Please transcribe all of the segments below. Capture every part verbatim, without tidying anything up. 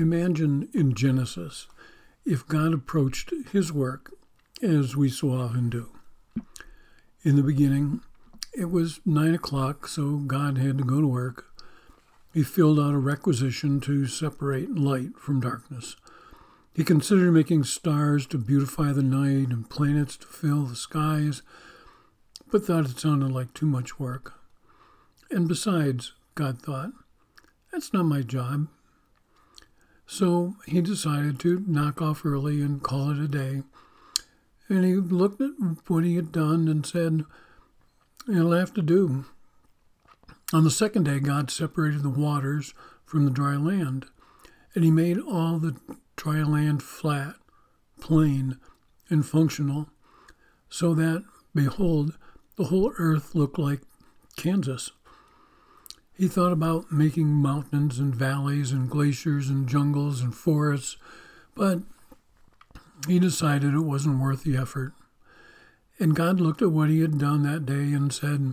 Imagine in Genesis if God approached his work as we so often do. In the beginning, it was nine o'clock, so God had to go to work. He filled out a requisition to separate light from darkness. He considered making stars to beautify the night and planets to fill the skies, but thought it sounded like too much work. And besides, God thought, that's not my job. So he decided to knock off early and call it a day. And he looked at what he had done and said, it'll have to do. On the second day, God separated the waters from the dry land, and he made all the dry land flat, plain, and functional, so that, behold, the whole earth looked like Kansas. He thought about making mountains and valleys and glaciers and jungles and forests, but he decided it wasn't worth the effort. And God looked at what he had done that day and said,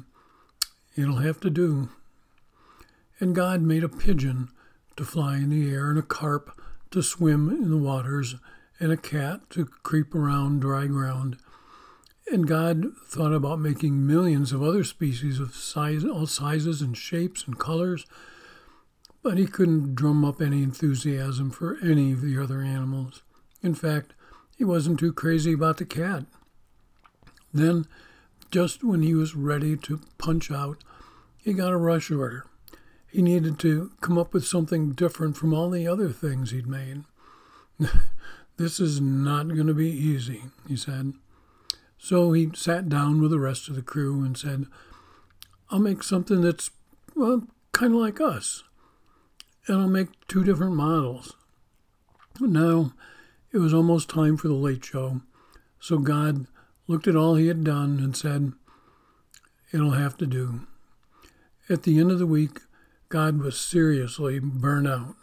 it'll have to do. And God made a pigeon to fly in the air, and a carp to swim in the waters, and a cat to creep around dry ground. And God thought about making millions of other species of size, all sizes and shapes and colors, but he couldn't drum up any enthusiasm for any of the other animals. In fact, he wasn't too crazy about the cat. Then, just when he was ready to punch out, he got a rush order. He needed to come up with something different from all the other things he'd made. This is not going to be easy, he said. So he sat down with the rest of the crew and said, I'll make something that's, well, kind of like us. And I'll make two different models. Now, it was almost time for the late show, so God looked at all he had done and said, it'll have to do. At the end of the week, God was seriously burned out.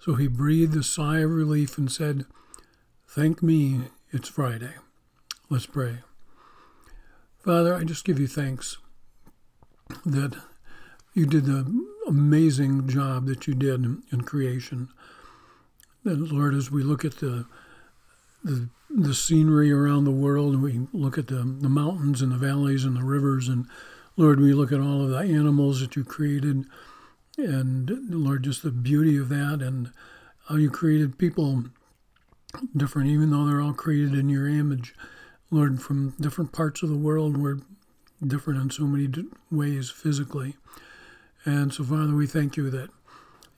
So he breathed a sigh of relief and said, thank me, it's Friday. Let's pray. Father, I just give you thanks that you did the amazing job that you did in creation. And Lord, as we look at the the the scenery around the world, we look at the, the mountains and the valleys and the rivers, and Lord, we look at all of the animals that you created, and Lord, just the beauty of that and how you created people different, even though they're all created in your image, Lord, from different parts of the world. We're different in so many ways physically. And so, Father, we thank you that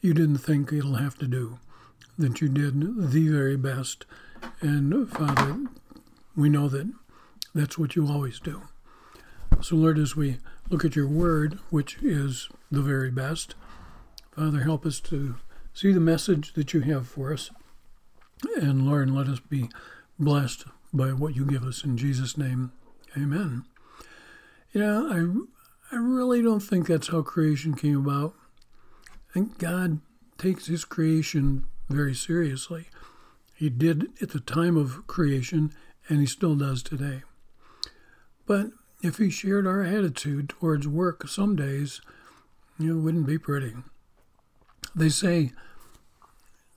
you didn't think it'll have to do, that you did the very best. And Father, we know that that's what you always do. So Lord, as we look at your word, which is the very best, Father, help us to see the message that you have for us. And Lord, let us be blessed by what you give us. In Jesus' name, amen. Yeah, I, I really don't think that's how creation came about. I think God takes his creation very seriously. He did at the time of creation, and he still does today. But if he shared our attitude towards work some days, you know, it wouldn't be pretty. They say,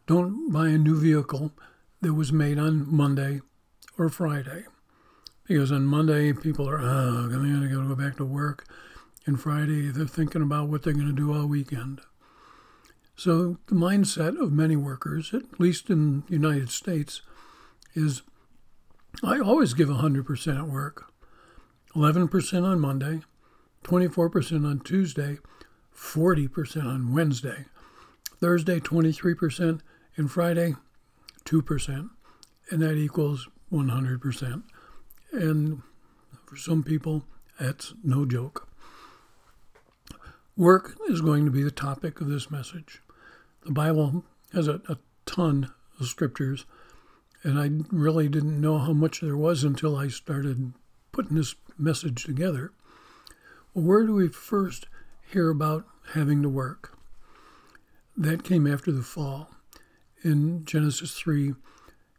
don't buy a new vehicle that was made on Monday or Friday. Because on Monday, people are, oh, man, I got to go back to work. And Friday, they're thinking about what they're going to do all weekend. So the mindset of many workers, at least in the United States, is I always give one hundred percent at work. eleven percent on Monday, twenty-four percent on Tuesday, forty percent on Wednesday, Thursday twenty-three percent, and Friday two percent. And that equals one hundred percent. And for some people, that's no joke. Work is going to be the topic of this message. The Bible has a, a ton of scriptures, and I really didn't know how much there was until I started putting this message together. Well, where do we first hear about having to work? That came after the fall. In Genesis three,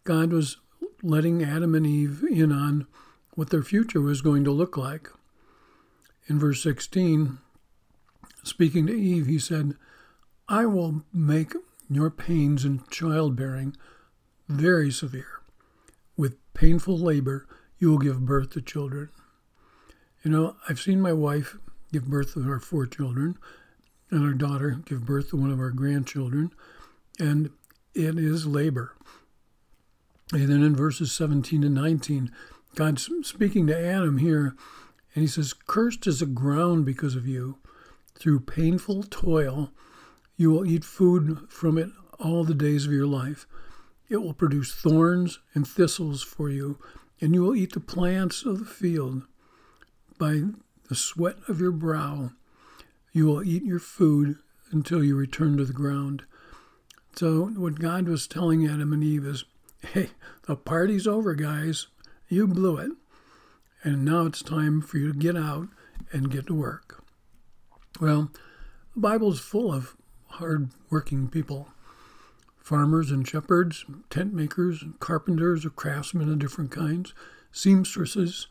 God was letting Adam and Eve in on what their future was going to look like. In verse sixteen, speaking to Eve, he said, I will make your pains in childbearing very severe. With painful labor, you will give birth to children. You know, I've seen my wife give birth to our four children, and our daughter give birth to one of our grandchildren, and it is labor. And then in verses seventeen and nineteen, God's speaking to Adam here, and he says, "Cursed is the ground because of you. Through painful toil, you will eat food from it all the days of your life. It will produce thorns and thistles for you, and you will eat the plants of the field. By the sweat of your brow, you will eat your food until you return to the ground." So what God was telling Adam and Eve is, hey, the party's over, guys. You blew it. And now it's time for you to get out and get to work. Well, the Bible's full of hard-working people. Farmers and shepherds, tent makers, carpenters or craftsmen of different kinds, seamstresses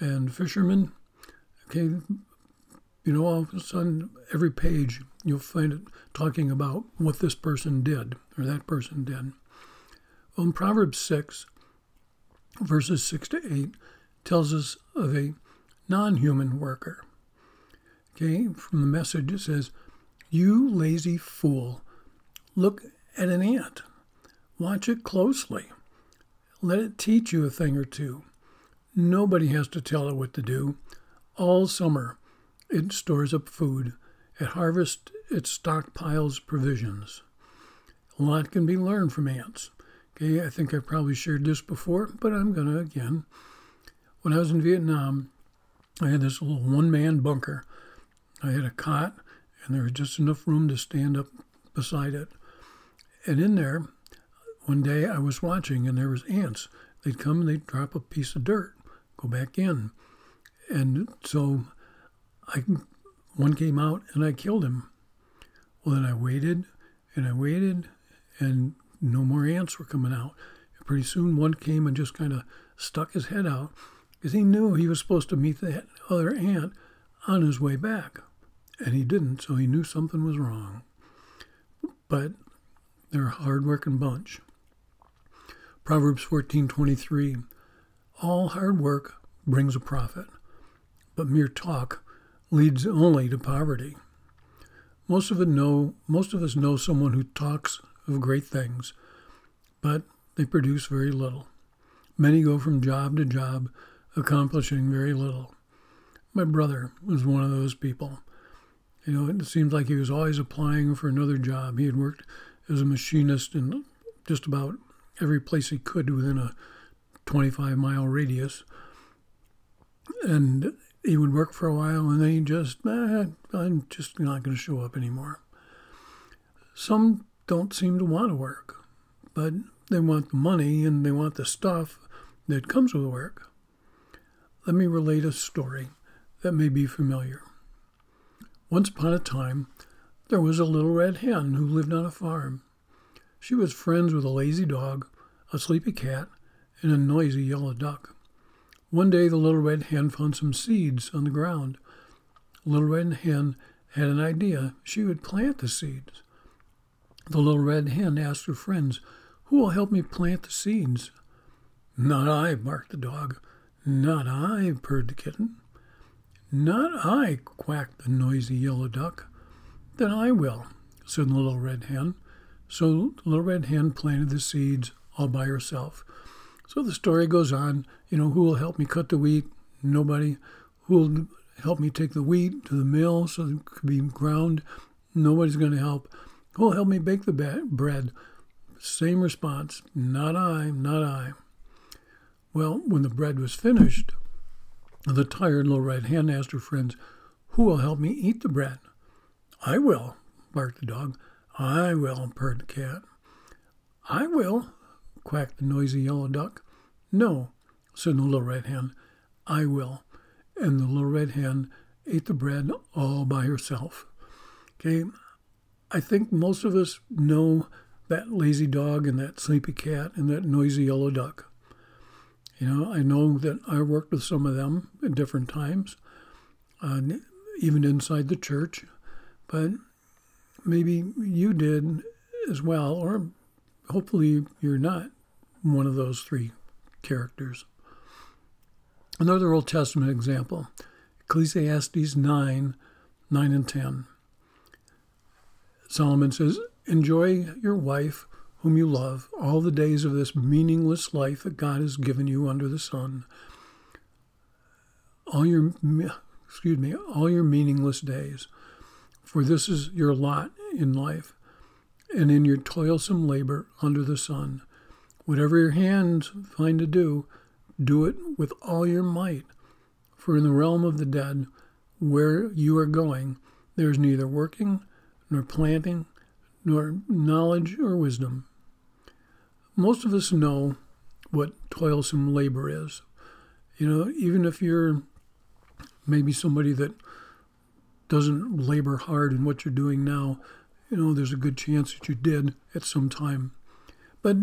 and fishermen. Okay, you know, all of a sudden, every page you'll find it talking about what this person did or that person did. Well, in Proverbs six, verses six to eight, tells us of a non-human worker. Okay, from the Message it says, "You lazy fool, look at an ant. Watch it closely. Let it teach you a thing or two. Nobody has to tell it what to do. All summer it stores up food. At harvest it stockpiles provisions." A lot can be learned from ants. Okay, I think I probably shared this before, but I'm going to again. When I was in Vietnam, I had this little one-man bunker. I had a cot, and there was just enough room to stand up beside it. And in there, one day I was watching, and there was ants. They'd come, and they'd drop a piece of dirt, go back in. And so I, one came out, and I killed him. Well, then I waited, and I waited, and no more ants were coming out. And pretty soon one came and just kind of stuck his head out because he knew he was supposed to meet that other ant on his way back. And he didn't, so he knew something was wrong. But they're a hard-working bunch. Proverbs fourteen twenty-three, "All hard work brings a profit, but mere talk leads only to poverty." Most of, it know, most of us know someone who talks of great things, but they produce very little. Many go from job to job, accomplishing very little. My brother was one of those people. You know, it seems like he was always applying for another job. He had worked as a machinist in just about every place he could within a twenty-five mile radius. And he would work for a while and then he just, eh, I'm just not going to show up anymore. Some don't seem to want to work, but they want the money and they want the stuff that comes with work. Let me relate a story that may be familiar. Once upon a time, there was a little red hen who lived on a farm. She was friends with a lazy dog, a sleepy cat, and a noisy yellow duck. One day, the little red hen found some seeds on the ground. The little red hen had an idea. She would plant the seeds. The little red hen asked her friends, "Who will help me plant the seeds?" "Not I," barked the dog. "Not I," purred the kitten. "Not I," quacked the noisy yellow duck. "Then I will," said the little red hen. So the little red hen planted the seeds all by herself. So the story goes on. You know, who will help me cut the wheat? Nobody. Who will help me take the wheat to the mill so it could be ground? Nobody's going to help. Who will help me bake the bread? Same response. Not I, not I. Well, when the bread was finished, the tired little red hen asked her friends, "Who will help me eat the bread?" "I will," barked the dog. "I will," purred the cat. "I will," quacked the noisy yellow duck. "No," said the little red hen. "I will." And the little red hen ate the bread all by herself. Okay, I think most of us know that lazy dog and that sleepy cat and that noisy yellow duck. You know, I know that I worked with some of them at different times, uh, even inside the church. But maybe you did as well, or hopefully you're not one of those three characters. Another Old Testament example, Ecclesiastes nine, nine and ten. Solomon says, enjoy your wife whom you love all the days of this meaningless life that God has given you under the sun. All your, excuse me, all your meaningless days, for this is your lot in life and in your toilsome labor under the sun. Whatever your hands find to do, do it with all your might. For in the realm of the dead, where you are going, there is neither working nor planting nor knowledge or wisdom. Most of us know what toilsome labor is. You know, even if you're maybe somebody that doesn't labor hard in what you're doing now, you know, there's a good chance that you did at some time. But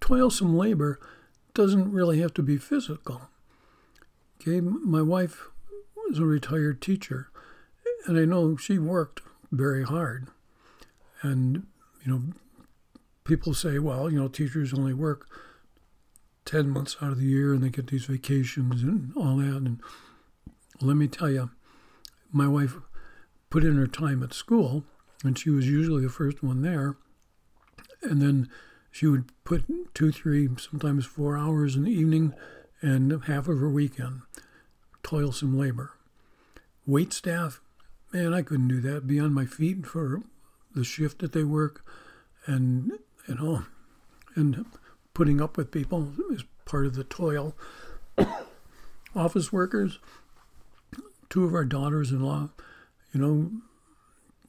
toilsome labor doesn't really have to be physical. Okay, my wife was a retired teacher, and I know she worked very hard. And, you know, people say, well, you know, teachers only work ten months out of the year and they get these vacations and all that. And let me tell you, my wife put in her time at school, and she was usually the first one there. And then she would put two, three, sometimes four hours in the evening and half of her weekend. Toilsome labor. Wait staff, man, I couldn't do that. Be on my feet for the shift that they work, and you know, and putting up with people is part of the toil. Office workers, two of our daughters-in-law, you know,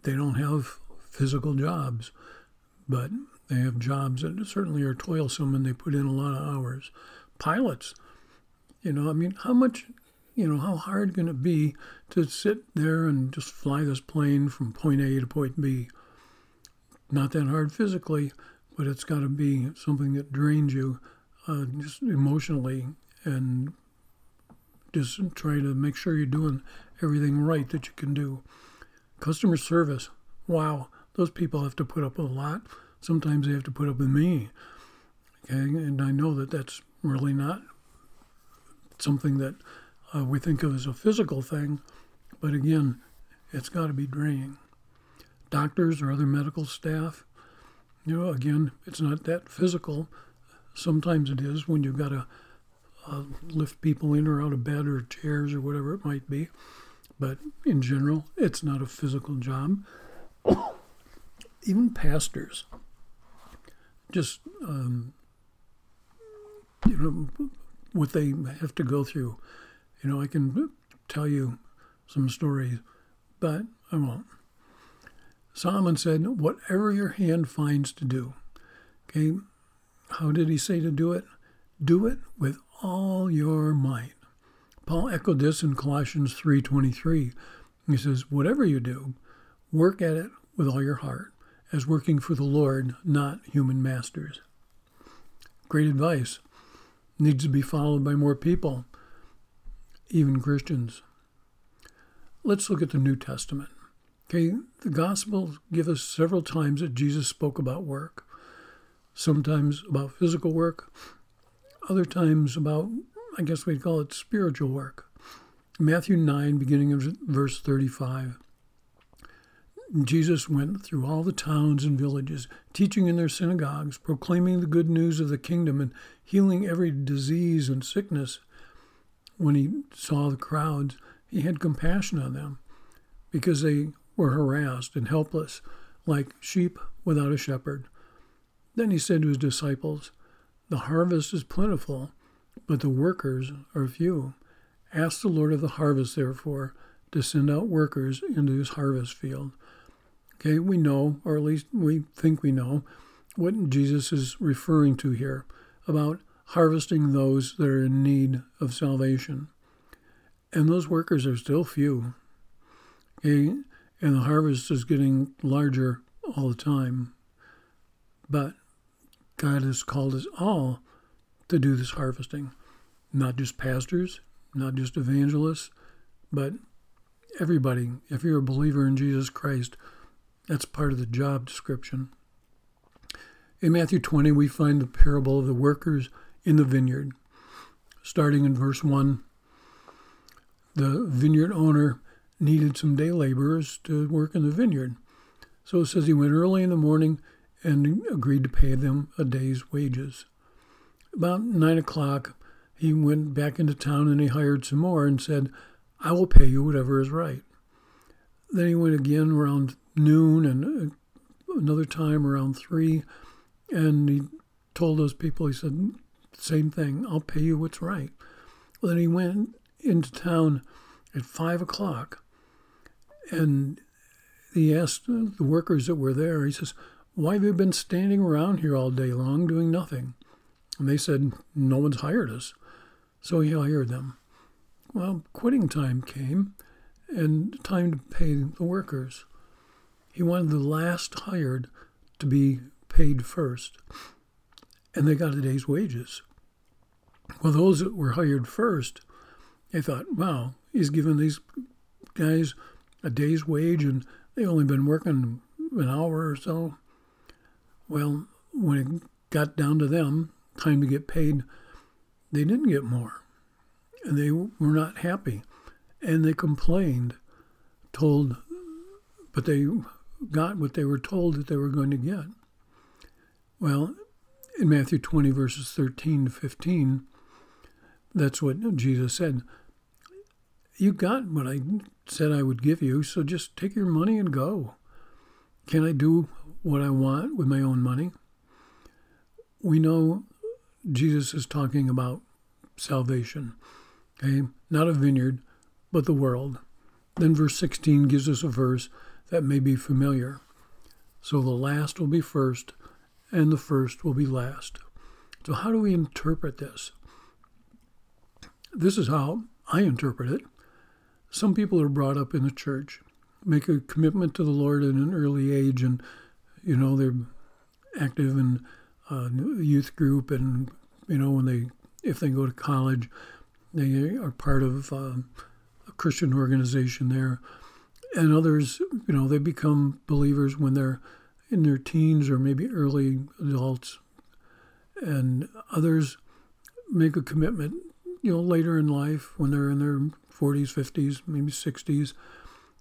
they don't have physical jobs, but they have jobs that certainly are toilsome, and they put in a lot of hours. Pilots, you know, I mean, how much, you know, how hard can it be to sit there and just fly this plane from point A to point B? Not that hard physically, but it's got to be something that drains you uh, just emotionally, and just try to make sure you're doing everything right that you can do. Customer service, wow, those people have to put up with a lot. Sometimes they have to put up with me. Okay, and I know that that's really not something that uh, we think of as a physical thing, but again, it's got to be draining. Doctors or other medical staff, you know, again, it's not that physical. Sometimes it is when you've got to uh, lift people in or out of bed or chairs or whatever it might be. But in general, it's not a physical job. Even pastors, just, um, you know, what they have to go through. You know, I can tell you some stories, but I won't. Solomon said, whatever your hand finds to do. Okay, how did he say to do it? Do it with all your might. Paul echoed this in Colossians three twenty-three. He says, whatever you do, work at it with all your heart, as working for the Lord, not human masters. Great advice. Needs to be followed by more people, even Christians. Let's look at the New Testament. Okay, the Gospels give us several times that Jesus spoke about work, sometimes about physical work, other times about, I guess we'd call it spiritual work. Matthew nine, beginning of verse thirty-five, Jesus went through all the towns and villages, teaching in their synagogues, proclaiming the good news of the kingdom, and healing every disease and sickness. When he saw the crowds, he had compassion on them, because they were harassed and helpless, like sheep without a shepherd. Then he said to his disciples, the harvest is plentiful, but the workers are few. Ask the Lord of the harvest, therefore, to send out workers into his harvest field. Okay, we know, or at least we think we know, what Jesus is referring to here about harvesting those that are in need of salvation. And those workers are still few. Okay, and the harvest is getting larger all the time. But God has called us all to do this harvesting. Not just pastors, not just evangelists, but everybody. If you're a believer in Jesus Christ, that's part of the job description. In Matthew twenty, we find the parable of the workers in the vineyard. Starting in verse one, the vineyard owner needed some day laborers to work in the vineyard. So it says he went early in the morning and agreed to pay them a day's wages. About nine o'clock, he went back into town and he hired some more and said, I will pay you whatever is right. Then he went again around noon and another time around three, and he told those people, he said, same thing, I'll pay you what's right. Well, then he went into town at five o'clock, and he asked the workers that were there, he says, why have you been standing around here all day long doing nothing? And they said, no one's hired us. So he hired them. Well, quitting time came, and time to pay the workers. He wanted the last hired to be paid first, and they got a day's wages. Well, those that were hired first, they thought, wow, he's given these guys a day's wage, and they've only been working an hour or so. Well, when it got down to them, time to get paid, they didn't get more, and they were not happy, and they complained, told, but they got what they were told that they were going to get. Well, in Matthew twenty, verses thirteen to fifteen, that's what Jesus said. You got what I said I would give you, so just take your money and go. Can I do what I want with my own money? We know Jesus is talking about salvation, okay? Not a vineyard, but the world. Then verse sixteen gives us a verse that may be familiar. So the last will be first, and the first will be last. So how do we interpret this? This is how I interpret it. Some people are brought up in the church, make a commitment to the Lord at an early age, and, you know, they're active in uh, youth group, and, you know, when they, if they go to college, they are part of uh, a Christian organization there. And others, you know, they become believers when they're in their teens or maybe early adults, and others make a commitment, you know, later in life when they're in their forties, fifties, maybe sixties.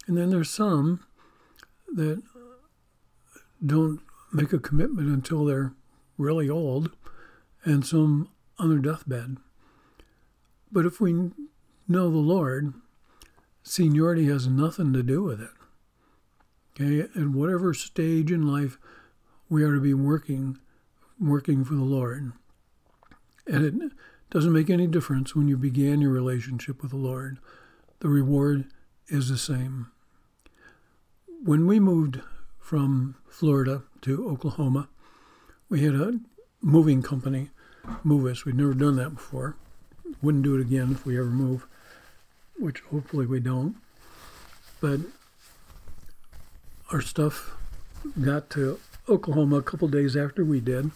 And then there's some that don't make a commitment until they're really old, and some on their deathbed. But if we know the Lord, seniority has nothing to do with it. Okay, at whatever stage in life, we are to be working, working for the Lord. And it doesn't make any difference when you began your relationship with the Lord. The reward is the same. When we moved from Florida to Oklahoma, we had a moving company move us. We'd never done that before. Wouldn't do it again if we ever move, which hopefully we don't. But our stuff got to Oklahoma a couple days after we did,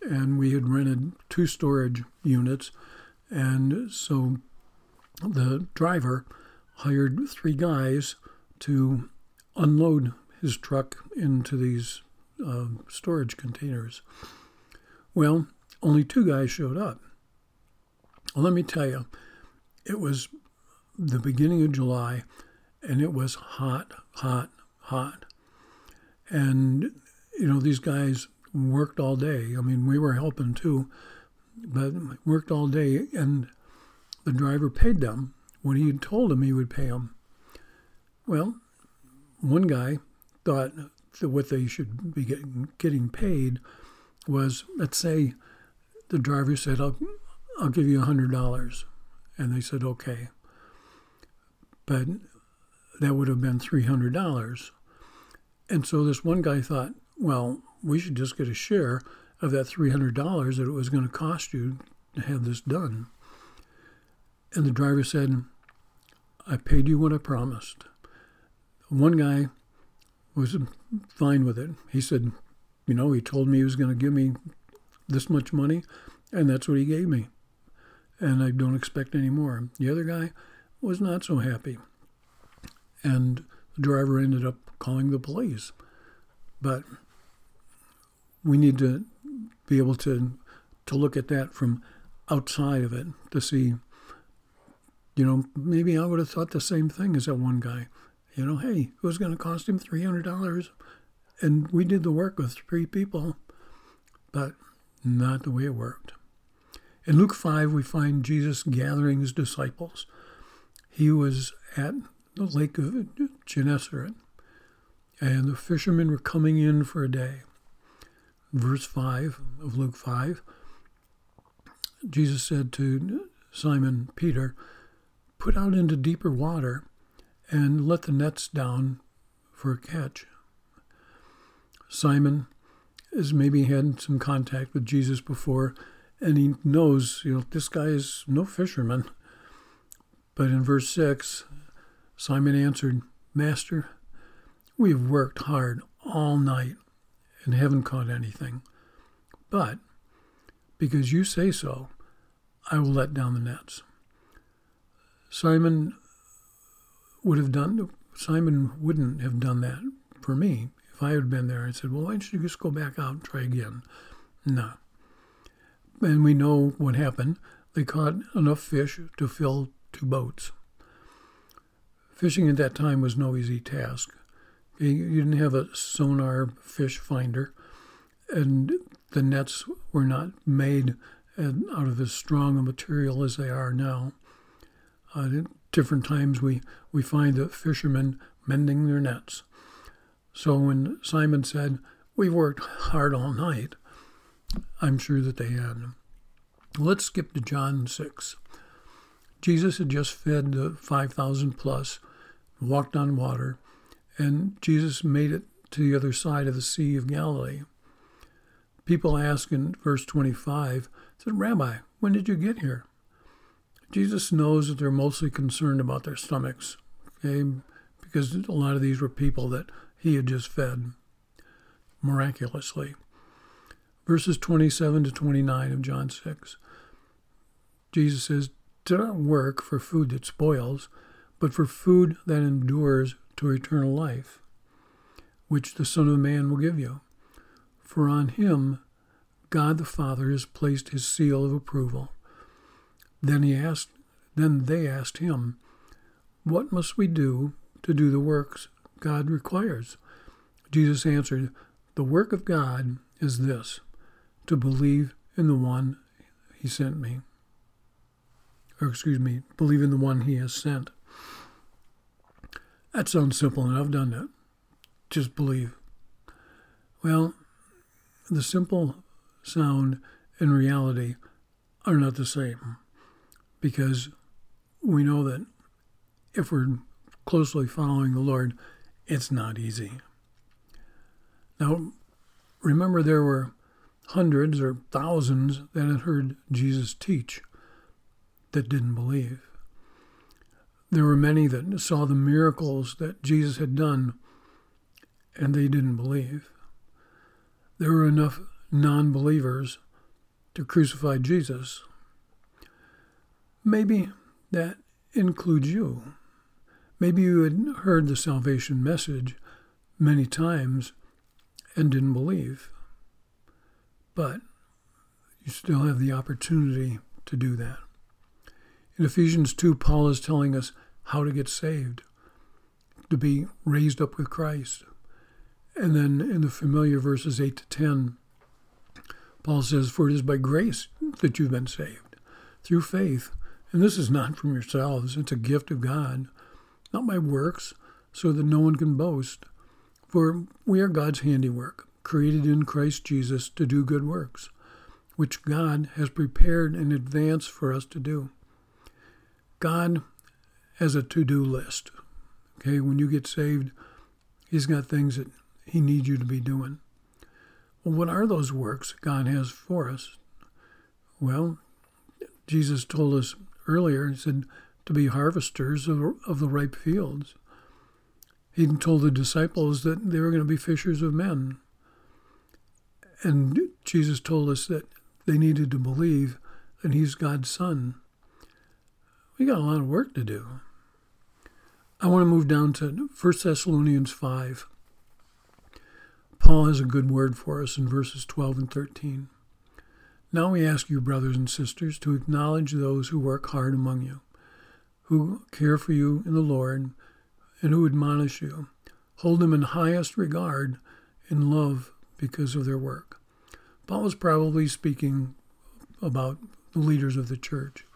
and we had rented two storage units, and so the driver hired three guys to unload his truck into these uh, storage containers. Well, only two guys showed up. Well, let me tell you, it was the beginning of July, and it was hot, hot, hot. And, you know, these guys worked all day. I mean, we were helping too, but worked all day, and the driver paid them what he had told him he would pay them. Well, one guy thought that what they should be getting, getting paid was, let's say the driver said, I'll, I'll give you one hundred dollars. And they said, okay. But that would have been three hundred dollars. And so this one guy thought, well, we should just get a share of that three hundred dollars that it was going to cost you to have this done. And the driver said, I paid you what I promised. One guy was fine with it. He said, you know, he told me he was going to give me this much money, and that's what he gave me. And I don't expect any more. The other guy was not so happy. And the driver ended up calling the police. But we need to be able to to look at that from outside of it to see, you know, maybe I would have thought the same thing as that one guy. You know, hey, it was going to cost him three hundred dollars, and we did the work with three people, but not the way it worked. In Luke five, we find Jesus gathering his disciples. He was at the lake of Gennesaret, and the fishermen were coming in for a day. Verse five of Luke five, Jesus said to Simon Peter, "Put out into deeper water and let the nets down for a catch." Simon has maybe had some contact with Jesus before, and he knows, you know, this guy is no fisherman. But in verse six, Simon answered, "Master, we have worked hard all night and haven't caught anything. But because you say so, I will let down the nets." Simon would have done, Simon wouldn't have done that for me. If I had been there, I said, well, why don't you just go back out and try again? No. And we know what happened. They caught enough fish to fill two boats. Fishing at that time was no easy task. You didn't have a sonar fish finder, and the nets were not made out of as strong a material as they are now. At uh, different times, we, we find the fishermen mending their nets. So when Simon said, "We worked hard all night," I'm sure that they had. Let's skip to John six. Jesus had just fed the five thousand plus, walked on water, and Jesus made it to the other side of the Sea of Galilee. People ask in verse twenty-five, said, "Rabbi, when did you get here?" Jesus knows that they're mostly concerned about their stomachs, okay, because a lot of these were people that he had just fed miraculously. Verses twenty-seven to twenty-nine of John six, Jesus says, "Do not work for food that spoils, but for food that endures to eternal life, which the Son of Man will give you. For on him God the Father has placed his seal of approval." Then he asked, then they asked him, "What must we do to do the works God requires?" Jesus answered, "The work of God is this, to believe in the one he sent me, or excuse me, believe in the one he has sent." That sounds simple, and I've done that. Just believe. Well, the simple sound and reality are not the same, because we know that if we're closely following the Lord, it's not easy. Now, remember, there were hundreds or thousands that had heard Jesus teach that didn't believe. There were many that saw the miracles that Jesus had done, and they didn't believe. There were enough non-believers to crucify Jesus. Maybe that includes you. Maybe you had heard the salvation message many times and didn't believe. But you still have the opportunity to do that. In Ephesians two, Paul is telling us how to get saved, to be raised up with Christ. And then in the familiar verses eight to ten, Paul says, "For it is by grace that you've been saved, through faith. And this is not from yourselves, it's a gift of God, not by works, so that no one can boast. For we are God's handiwork, created in Christ Jesus to do good works, which God has prepared in advance for us to do." God has a to-do list. Okay, when you get saved, he's got things that he needs you to be doing. Well, what are those works God has for us? Well, Jesus told us earlier, he said, to be harvesters of, of the ripe fields. He told the disciples that they were going to be fishers of men. And Jesus told us that they needed to believe that he's God's son. We got a lot of work to do. I want to move down to First Thessalonians five. Paul has a good word for us in verses twelve and thirteen. Now we ask you, brothers and sisters, to acknowledge those who work hard among you, who care for you in the Lord, and who admonish you. Hold them in highest regard and love because of their work. Paul was probably speaking about the leaders of the church.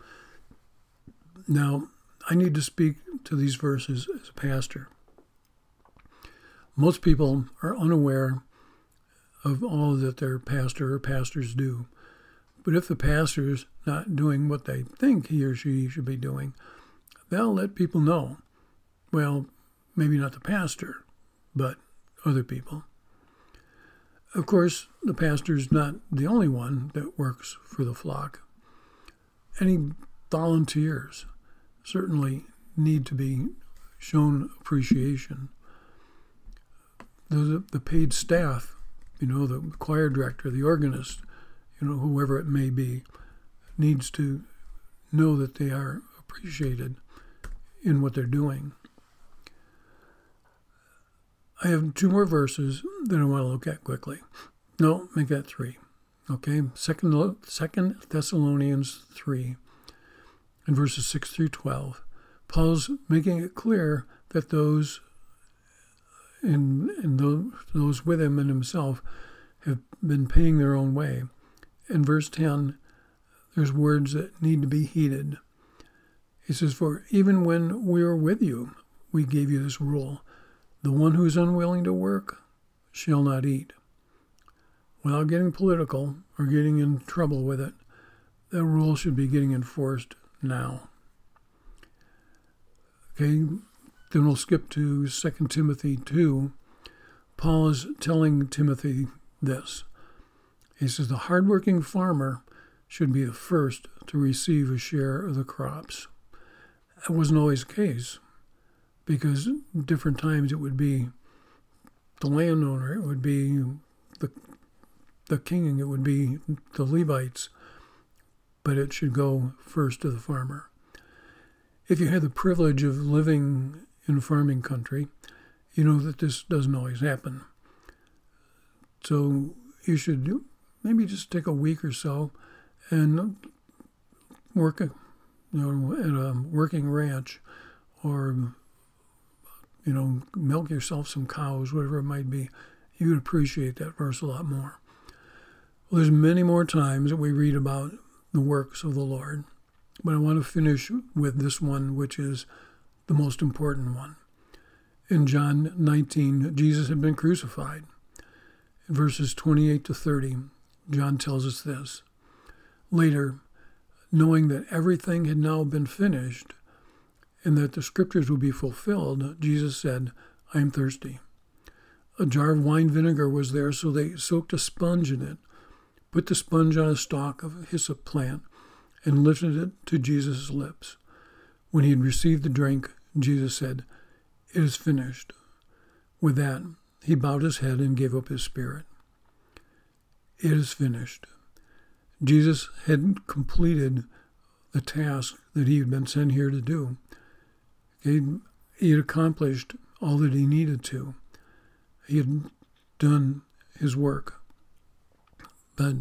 Now, I need to speak to these verses as a pastor. Most people are unaware of all that their pastor or pastors do. But if the pastor is not doing what they think he or she should be doing, they'll let people know. Well, maybe not the pastor, but other people. Of course, the pastor's not the only one that works for the flock. Any volunteers certainly need to be shown appreciation. The, the paid staff, you know, the choir director, the organist, you know, whoever it may be, needs to know that they are appreciated in what they're doing. I have two more verses that I want to look at quickly. No, make that three. Okay, Second, Second Thessalonians three, in verses six through twelve. Paul's making it clear that those and and those, those with him and himself have been paying their own way. In verse ten, there's words that need to be heeded. He says, "For even when we were with you, we gave you this rule. The one who is unwilling to work shall not eat." Without getting political or getting in trouble with it, that rule should be getting enforced now. Okay, then we'll skip to Second Timothy two. Paul is telling Timothy this. He says, the hardworking farmer should be the first to receive a share of the crops. That wasn't always the case, because different times it would be the landowner, it would be the the king, it would be the Levites, but it should go first to the farmer. If you had the privilege of living in farming country, you know that this doesn't always happen. So you should maybe just take a week or so and work, you know, at a working ranch, or you know, milk yourself some cows, whatever it might be. You would appreciate that verse a lot more. Well, there's many more times that we read about the works of the Lord, but I want to finish with this one, which is the most important one. In John nineteen, Jesus had been crucified. In verses twenty-eight to thirty, John tells us this. Later, knowing that everything had now been finished, and that the scriptures would be fulfilled, Jesus said, I am thirsty. A jar of wine vinegar was there, so they soaked a sponge in it, put the sponge on a stalk of a hyssop plant, and lifted it to Jesus' lips. When he had received the drink, Jesus said, It is finished. With that, he bowed his head and gave up his spirit. It is finished. Jesus had completed the task that he had been sent here to do. He'd, he had accomplished all that he needed to. He had done his work. But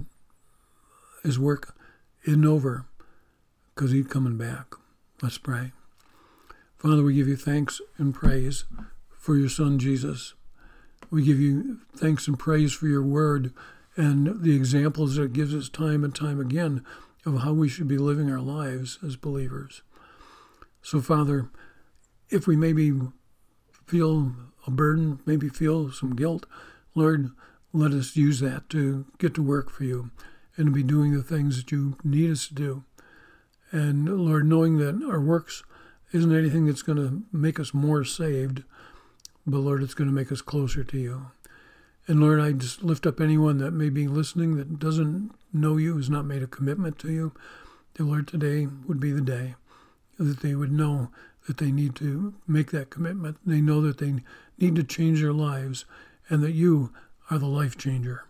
his work isn't over, because he's coming back. Let's pray. Father, we give you thanks and praise for your Son, Jesus. We give you thanks and praise for your word and the examples that it gives us time and time again of how we should be living our lives as believers. So, Father, if we maybe feel a burden, maybe feel some guilt, Lord, let us use that to get to work for you and to be doing the things that you need us to do. And, Lord, knowing that our works isn't anything that's going to make us more saved, but, Lord, it's going to make us closer to you. And, Lord, I just lift up anyone that may be listening that doesn't know you, has not made a commitment to you. That, Lord, today would be the day that they would know that they need to make that commitment. They know that they need to change their lives, and that you are the life changer.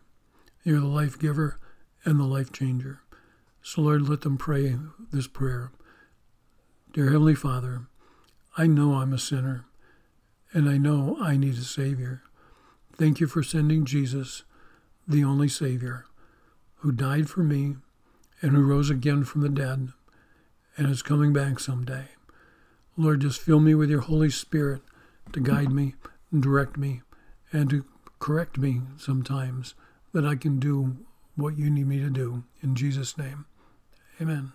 You're the life giver and the life changer. So, Lord, let them pray this prayer. Dear Heavenly Father, I know I'm a sinner, and I know I need a Savior. Thank you for sending Jesus, the only Savior, who died for me and who rose again from the dead and is coming back someday. Lord, just fill me with your Holy Spirit to guide me, and direct me, and to correct me sometimes that I can do what you need me to do. In Jesus' name, amen.